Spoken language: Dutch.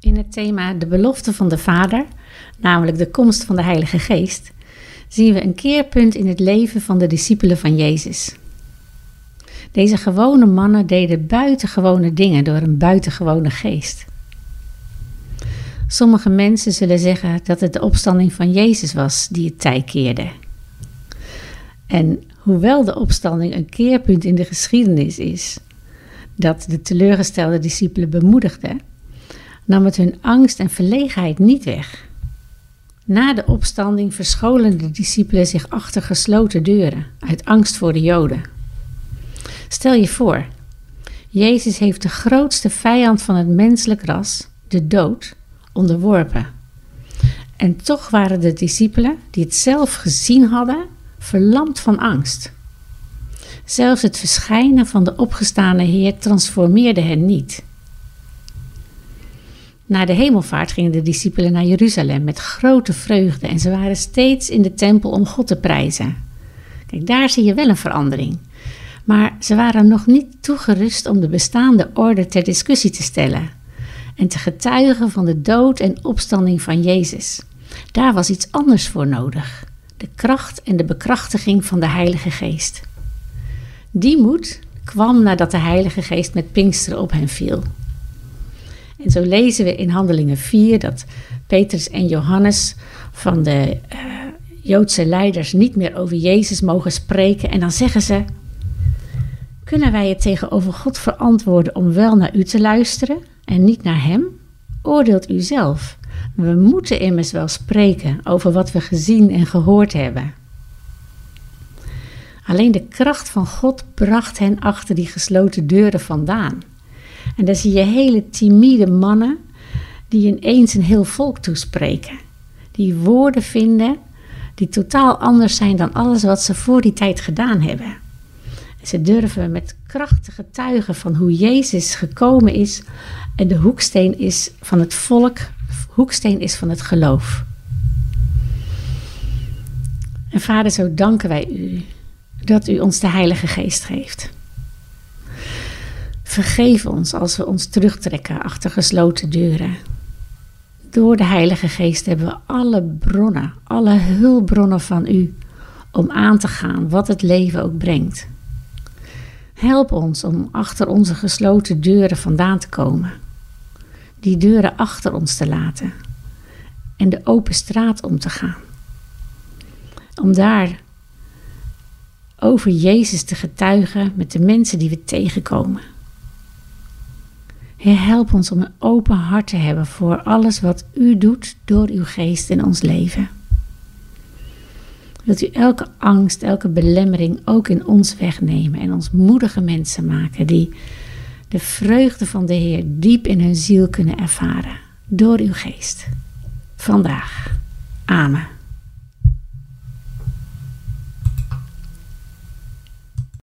In het thema De belofte van de Vader, namelijk de komst van de Heilige Geest, zien we een keerpunt in het leven van de discipelen van Jezus. Deze gewone mannen deden buitengewone dingen door een buitengewone geest. Sommige mensen zullen zeggen dat het de opstanding van Jezus was die het tij keerde. En hoewel de opstanding een keerpunt in de geschiedenis is, dat de teleurgestelde discipelen bemoedigde, nam het hun angst en verlegenheid niet weg. Na de opstanding verscholen de discipelen zich achter gesloten deuren, uit angst voor de Joden. Stel je voor, Jezus heeft de grootste vijand van het menselijk ras, de dood, onderworpen. En toch waren de discipelen, die het zelf gezien hadden, verlamd van angst. Zelfs het verschijnen van de opgestane Heer transformeerde hen niet. Na de hemelvaart gingen de discipelen naar Jeruzalem met grote vreugde en ze waren steeds in de tempel om God te prijzen. Kijk, daar zie je wel een verandering. Maar ze waren nog niet toegerust om de bestaande orde ter discussie te stellen en te getuigen van de dood en opstanding van Jezus. Daar was iets anders voor nodig. De kracht en de bekrachtiging van de Heilige Geest. Die moed kwam nadat de Heilige Geest met Pinksteren op hen viel. En zo lezen we in Handelingen 4 dat Petrus en Johannes van de Joodse leiders niet meer over Jezus mogen spreken. En dan zeggen ze, kunnen wij het tegenover God verantwoorden om wel naar u te luisteren en niet naar hem? Oordeelt u zelf. We moeten immers wel spreken over wat we gezien en gehoord hebben. Alleen de kracht van God bracht hen achter die gesloten deuren vandaan. En daar zie je hele timide mannen die ineens een heel volk toespreken. Die woorden vinden die totaal anders zijn dan alles wat ze voor die tijd gedaan hebben. En ze durven met kracht te getuigen van hoe Jezus gekomen is en de hoeksteen is van het volk, hoeksteen is van het geloof. En Vader, zo danken wij u dat u ons de Heilige Geest geeft. Vergeef ons als we ons terugtrekken achter gesloten deuren. Door de Heilige Geest hebben we alle bronnen, alle hulpbronnen van u, om aan te gaan wat het leven ook brengt. Help ons om achter onze gesloten deuren vandaan te komen. Die deuren achter ons te laten. En de open straat om te gaan. Om daar over Jezus te getuigen met de mensen die we tegenkomen. Heer, help ons om een open hart te hebben voor alles wat u doet door uw geest in ons leven. Wilt u elke angst, elke belemmering ook in ons wegnemen en ons moedige mensen maken die de vreugde van de Heer diep in hun ziel kunnen ervaren door uw geest. Vandaag. Amen.